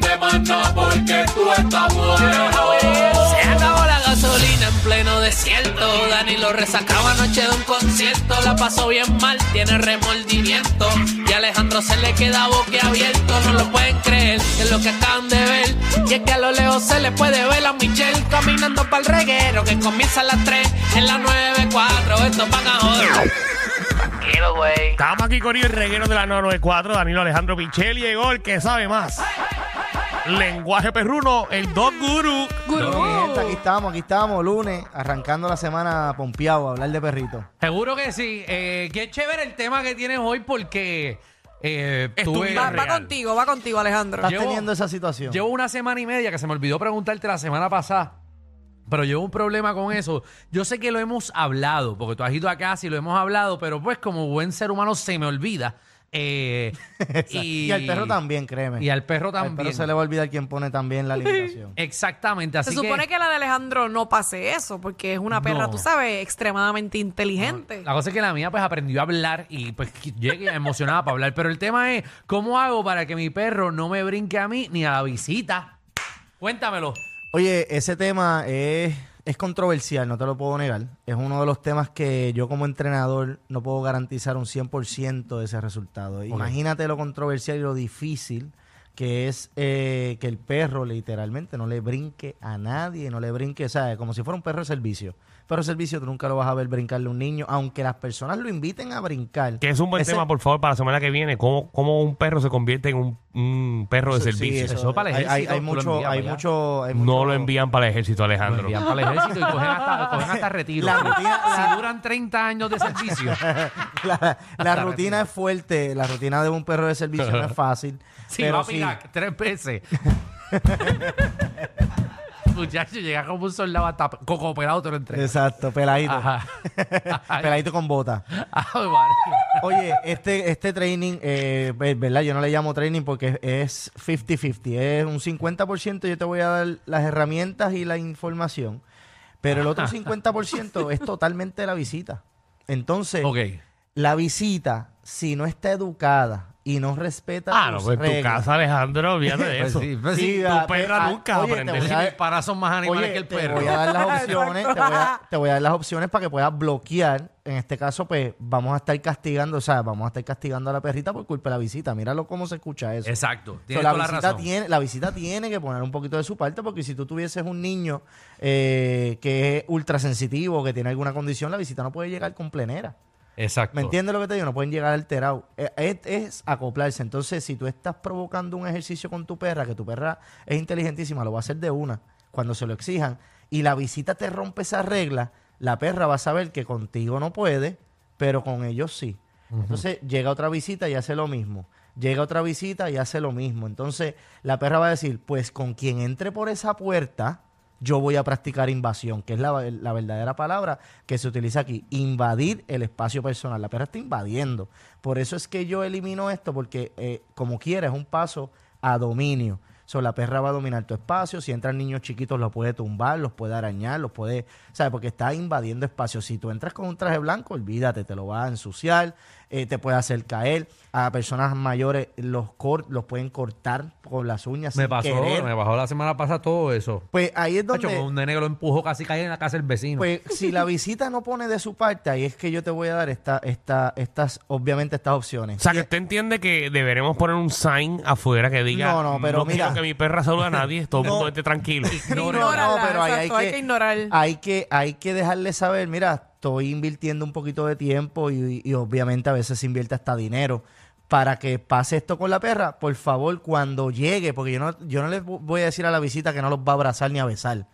de maná porque tú estás bueno. Se acabó la gasolina en pleno desierto. Danilo resacaba anoche de un concierto. La pasó bien mal, tiene remordimiento. Y a Alejandro se le queda boquiabierto. No lo pueden creer, es lo que acaban de ver. Y es que a lo lejos se le puede ver a Michelle caminando pa'l reguero que comienza a las 3 en las 9.4. Estos van a joder. Quiero, güey. Estamos aquí con el reguero de la 9.4. Danilo, Alejandro, Michelle. Llegó el que sabe más. Lenguaje Perruno, el Dog Guru. Aquí estamos, lunes, arrancando la semana pompeado a hablar de perrito. Seguro que sí. Qué chévere el tema que tienes hoy porque... Va contigo, Alejandro. Estás teniendo esa situación. Llevo una semana y media que se me olvidó preguntarte la semana pasada, pero llevo un problema con eso. Yo sé que lo hemos hablado, porque tú has ido a casa y lo hemos hablado, pero pues como buen ser humano se me olvida. Y al perro también, créeme. Y al perro también. Al perro se le va a olvidar quién pone también la limitación. Exactamente. Así se supone que la de Alejandro no pase eso, porque es una perra, no, tú sabes, extremadamente inteligente. No. La cosa es que la mía pues aprendió a hablar y pues llegué emocionada para hablar. Pero el tema es, ¿cómo hago para que mi perro no me brinque a mí ni a la visita? Cuéntamelo. Oye, ese tema es controversial, no te lo puedo negar. Es uno de los temas que yo como entrenador no puedo garantizar un 100% de ese resultado. Okay. Imagínate lo controversial y lo difícil que es que el perro literalmente no le brinque a nadie, no le brinque, ¿sabes? Como si fuera un perro de servicio. Perro de servicio tú nunca lo vas a ver brincarle a un niño, aunque las personas lo inviten a brincar. Que es un buen tema, por favor, para la semana que viene. ¿Cómo un perro se convierte en un perro de servicio? Sí, eso para el ejército. Hay mucho. No lo envían para el ejército, Alejandro. Lo envían para el ejército y cogen hasta retiro. Si duran 30 años de servicio. La rutina es fuerte. La rutina de un perro de servicio no es fácil. Sí, pero va a picar 3 veces. Muchacho, llega como un soldado hasta coco pelado, te lo entregas. Exacto, peladito. Ajá. Peladito con bota. Oye, este training, ¿verdad? Yo no le llamo training porque es 50-50. Es un 50% yo te voy a dar las herramientas y la información, pero el otro 50% es totalmente la visita. Entonces, okay, la visita, si no está educada y no respeta tus reglas. Pues en tu casa, Alejandro, olvídate de eso. Sí, tu perra nunca va a aprender. Si mis paras son más animales que el perro. Te voy a dar las opciones, te voy a dar las opciones para que puedas bloquear. En este caso, pues, vamos a estar castigando, o sea, vamos a estar castigando a la perrita por culpa de la visita. Míralo cómo se escucha eso. Exacto. Tienes toda la razón. La visita tiene que poner un poquito de su parte, porque si tú tuvieses un niño que es ultrasensitivo, que tiene alguna condición, la visita no puede llegar con plenera. Exacto. ¿Me entiendes lo que te digo? No pueden llegar alterados. Es acoplarse. Entonces, si tú estás provocando un ejercicio con tu perra, que tu perra es inteligentísima, lo va a hacer de una, cuando se lo exijan, y la visita te rompe esa regla, la perra va a saber que contigo no puede, pero con ellos sí. Uh-huh. Entonces, llega otra visita y hace lo mismo. Llega otra visita y hace lo mismo. Entonces, la perra va a decir, pues con quien entre por esa puerta, yo voy a practicar invasión, que es la verdadera palabra que se utiliza aquí. Invadir el espacio personal. La perra está invadiendo. Por eso es que yo elimino esto, porque como quiera es un paso a dominio. So, la perra va a dominar tu espacio. Si entran niños chiquitos, los puede tumbar, los puede arañar, los puede... ¿Sabes? Porque está invadiendo espacio. Si tú entras con un traje blanco, olvídate, te lo va a ensuciar, te puede hacer caer. A personas mayores los pueden cortar con las uñas Me pasó la semana pasada todo eso. Pues ahí es donde... Hecho, un nene lo empujó, casi cae en la casa del vecino. Pues si la visita no pone de su parte, ahí es que yo te voy a dar estas opciones. O sea, que usted entiende que deberemos poner un sign afuera que diga... No, pero no, mira... mi perra saluda a nadie, todo el mundo esté tranquilo. No, pero hay que ignorar. Hay que dejarle saber, mira, estoy invirtiendo un poquito de tiempo y obviamente a veces se invierte hasta dinero para que pase esto con la perra. Por favor, cuando llegue, porque yo no les voy a decir a la visita que no los va a abrazar ni a besar.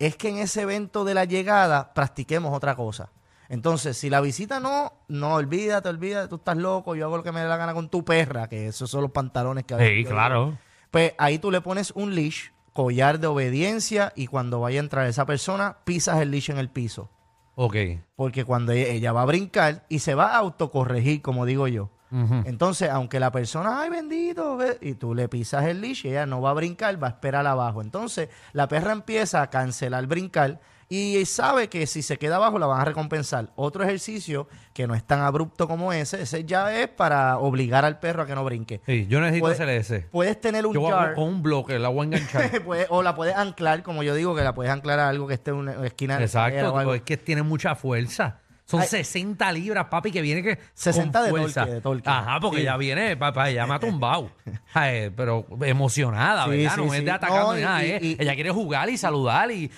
Es que en ese evento de la llegada practiquemos otra cosa. Entonces, si la visita no, olvídate, tú estás loco, yo hago lo que me dé la gana con tu perra, que esos son los pantalones que... Sí, claro. Pues ahí tú le pones un leash, collar de obediencia, y cuando vaya a entrar esa persona, pisas el leash en el piso. Ok. Porque cuando ella va a brincar y se va a autocorregir, como digo yo. Uh-huh. Entonces, aunque la persona, ay, bendito, y tú le pisas el leash, ella no va a brincar, va a esperar abajo. Entonces, la perra empieza a cancelar brincar y sabe que si se queda abajo la van a recompensar. Otro ejercicio que no es tan abrupto como ese ya es para obligar al perro a que no brinque. Sí, yo necesito hacer ese. Puedes tener un jar. Con un bloque, la voy a enganchar. O la puedes anclar, como yo digo, que la puedes anclar a algo que esté en una esquina. Exacto, de es que tiene mucha fuerza. Son 60 libras, papi, que viene que 60 de torque. Ajá, porque sí. Ya viene, papá, ella me ha tumbado. Pero emocionada, sí, ¿verdad? Sí, no sí. Es de atacando ni nada. Ella quiere jugar y saludar y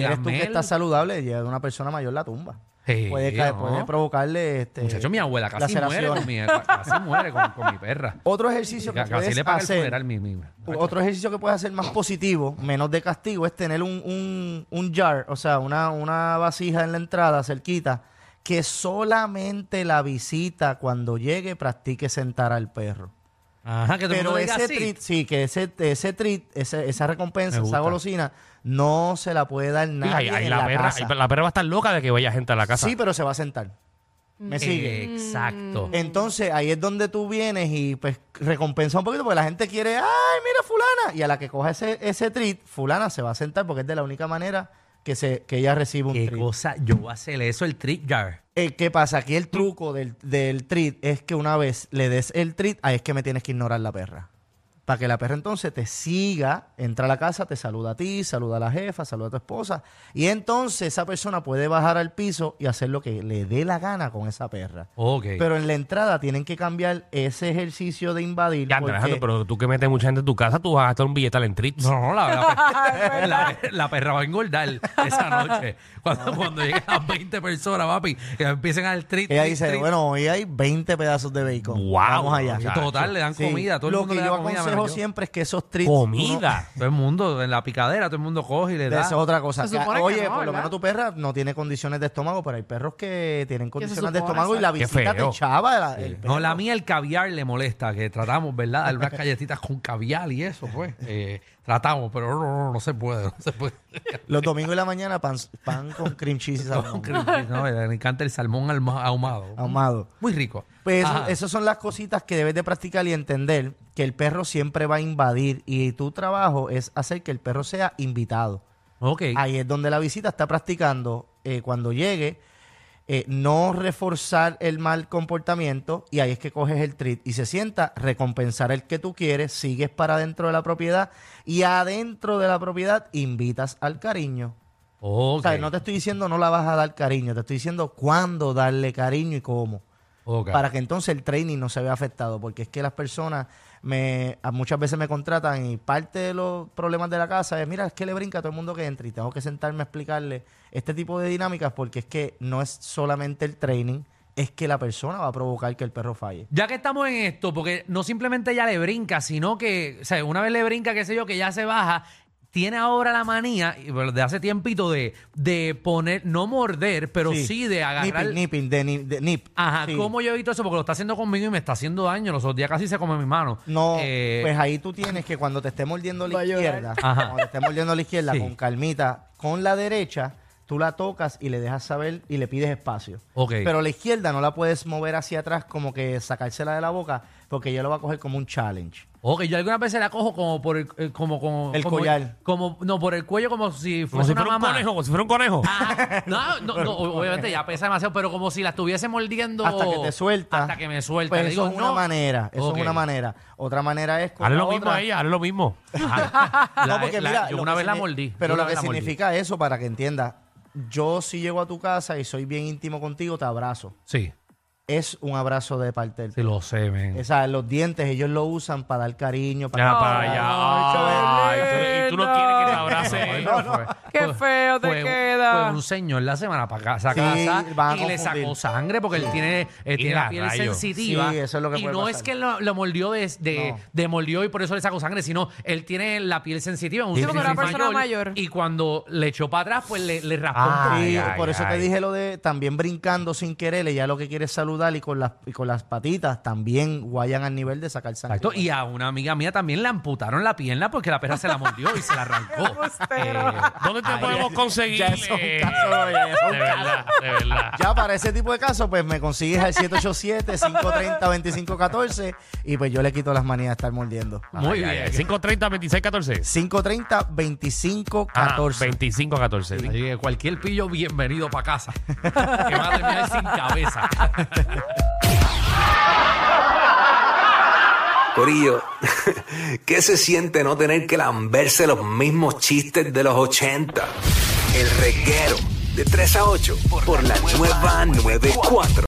eres tú que estás saludable, ella, una persona mayor la tumba. Sí, puede provocarle... Muchacho, mi abuela casi muere con mi perra. Casi muere con mi perra. Otro ejercicio que puedes hacer... Otro ejercicio que puedes hacer más positivo, menos de castigo, es tener un jar, o sea, una vasija en la entrada, cerquita, que solamente la visita cuando llegue practique sentar al perro. Ajá, que todo el mundo diga así. Treat, sí, que ese treat, esa recompensa, esa golosina, no se la puede dar nadie en la casa. La perra va a estar loca de que vaya gente a la casa. Sí, pero se va a sentar. ¿Me sigue? Exacto. Entonces, ahí es donde tú vienes y pues recompensa un poquito porque la gente quiere, ¡ay, mira fulana! Y a la que coja ese treat, fulana se va a sentar porque es de la única manera que ella recibe un treat. ¿Qué cosa? Yo voy a hacer eso, el treat jar. ¿Qué pasa? Aquí el truco del treat es que una vez le des el treat, ahí es que me tienes que ignorar la perra. Para que la perra entonces te siga, entra a la casa, te saluda a ti, saluda a la jefa, saluda a tu esposa. Y entonces esa persona puede bajar al piso y hacer lo que le dé la gana con esa perra. Okay. Pero en la entrada tienen que cambiar ese ejercicio de invadir. Ya, porque... Alejandro, pero tú que metes mucha gente en tu casa, tú vas a gastar un billete al entrit. No, la perra va a engordar esa noche. Cuando lleguen las 20 personas, papi, que empiecen al treat. Ella dice, bueno, hoy hay 20 pedazos de bacon. Wow, vamos allá. Total, le dan comida. Todo el mundo le da comida. Yo siempre es que esos treats... Comida. Todo el mundo, en la picadera, todo el mundo coge y le da. Esa es otra cosa. Oye, por lo menos tu perra no tiene condiciones de estómago, pero hay perros que tienen condiciones de estómago y la visita te echaba. No, la mía el caviar le molesta, que tratamos, ¿verdad? Algunas galletitas con caviar y eso, pues. Tratamos, pero no se puede, Los domingos y la mañana, pan con cream cheese y salmón. No, me encanta el salmón ahumado. Muy rico. Pues esas son las cositas que debes de practicar y entender que el perro siempre va a invadir y tu trabajo es hacer que el perro sea invitado. Okay. Ahí es donde la visita está practicando cuando llegue. No reforzar el mal comportamiento y ahí es que coges el treat y se sienta, recompensar el que tú quieres, sigues para adentro de la propiedad y adentro de la propiedad invitas al cariño. Okay. O sea, no te estoy diciendo no la vas a dar cariño, te estoy diciendo cuándo darle cariño y cómo. Okay. Para que entonces el training no se vea afectado, porque es que las personas muchas veces me contratan y parte de los problemas de la casa es, mira, es que le brinca a todo el mundo que entra y tengo que sentarme a explicarle este tipo de dinámicas porque es que no es solamente el training, es que la persona va a provocar que el perro falle. Ya que estamos en esto, porque no simplemente ella le brinca, sino que, o sea, una vez le brinca, qué sé yo, que ya se baja, tiene ahora la manía de hace tiempito de poner, no morder, pero sí de agarrar. Nipping. Ajá, sí. ¿Cómo yo evito eso? Porque lo está haciendo conmigo y me está haciendo daño. Los otros días casi se come mi mano. No, pues ahí tú tienes que cuando te esté mordiendo la izquierda, sí, con calmita, con la derecha, tú la tocas y le dejas saber y le pides espacio. Okay. Pero la izquierda no la puedes mover hacia atrás como que sacársela de la boca porque ella lo va a coger como un challenge. Ok, yo algunas veces la cojo como por el... Como collar. No, por el cuello como si fuese una mamá. Como si fuera un conejo. Ah, no, obviamente ya pesa demasiado, pero como si la estuviese mordiendo... Hasta que te suelta. Hasta que me suelta. Pues eso digo, es una manera. Eso okay. Es una manera. Otra manera es... Hazle lo mismo a ella, hazle lo mismo. No, porque mira... Yo una vez la mordí. Pero lo que significa eso, para que entiendas... Yo si llego a tu casa y soy bien íntimo contigo, te abrazo. Sí. es un abrazo de parte del perro. Sí, lo sé, men. O sea, los dientes ellos lo usan para dar cariño. Para allá. Y tú no quieres que te abrace. No. Qué feo te queda. Pues un señor la semana pasada casa y le sacó sangre porque él tiene la piel sensitiva. Sí, eso es lo que puede pasar. Y no es que lo mordió y por eso le sacó sangre, sino él tiene la piel sensitiva. Sí, porque era persona mayor. Y cuando le echó para atrás, pues le raspó. Sí, por eso te dije lo de también brincando sin querer. Ella lo que quiere es saludar. Y con las patitas también guayan al nivel de sacar sangre. Exacto. Y a una amiga mía también le amputaron la pierna porque la perra se la mordió y se la arrancó. ¿Dónde te podemos conseguir? Ya es un caso, de verdad, de verdad. Ya para ese tipo de casos, pues me consigues al 787-530-2514 y pues yo le quito las manías de estar mordiendo. Muy bien. 530-2614. 530-2514. 2514. Así que cualquier pillo, bienvenido para casa. Que va a terminar sin cabeza. Corillo, ¿qué se siente no tener que lamberse los mismos chistes de los 80? El reguero de 3 a 8 por la nueva 94.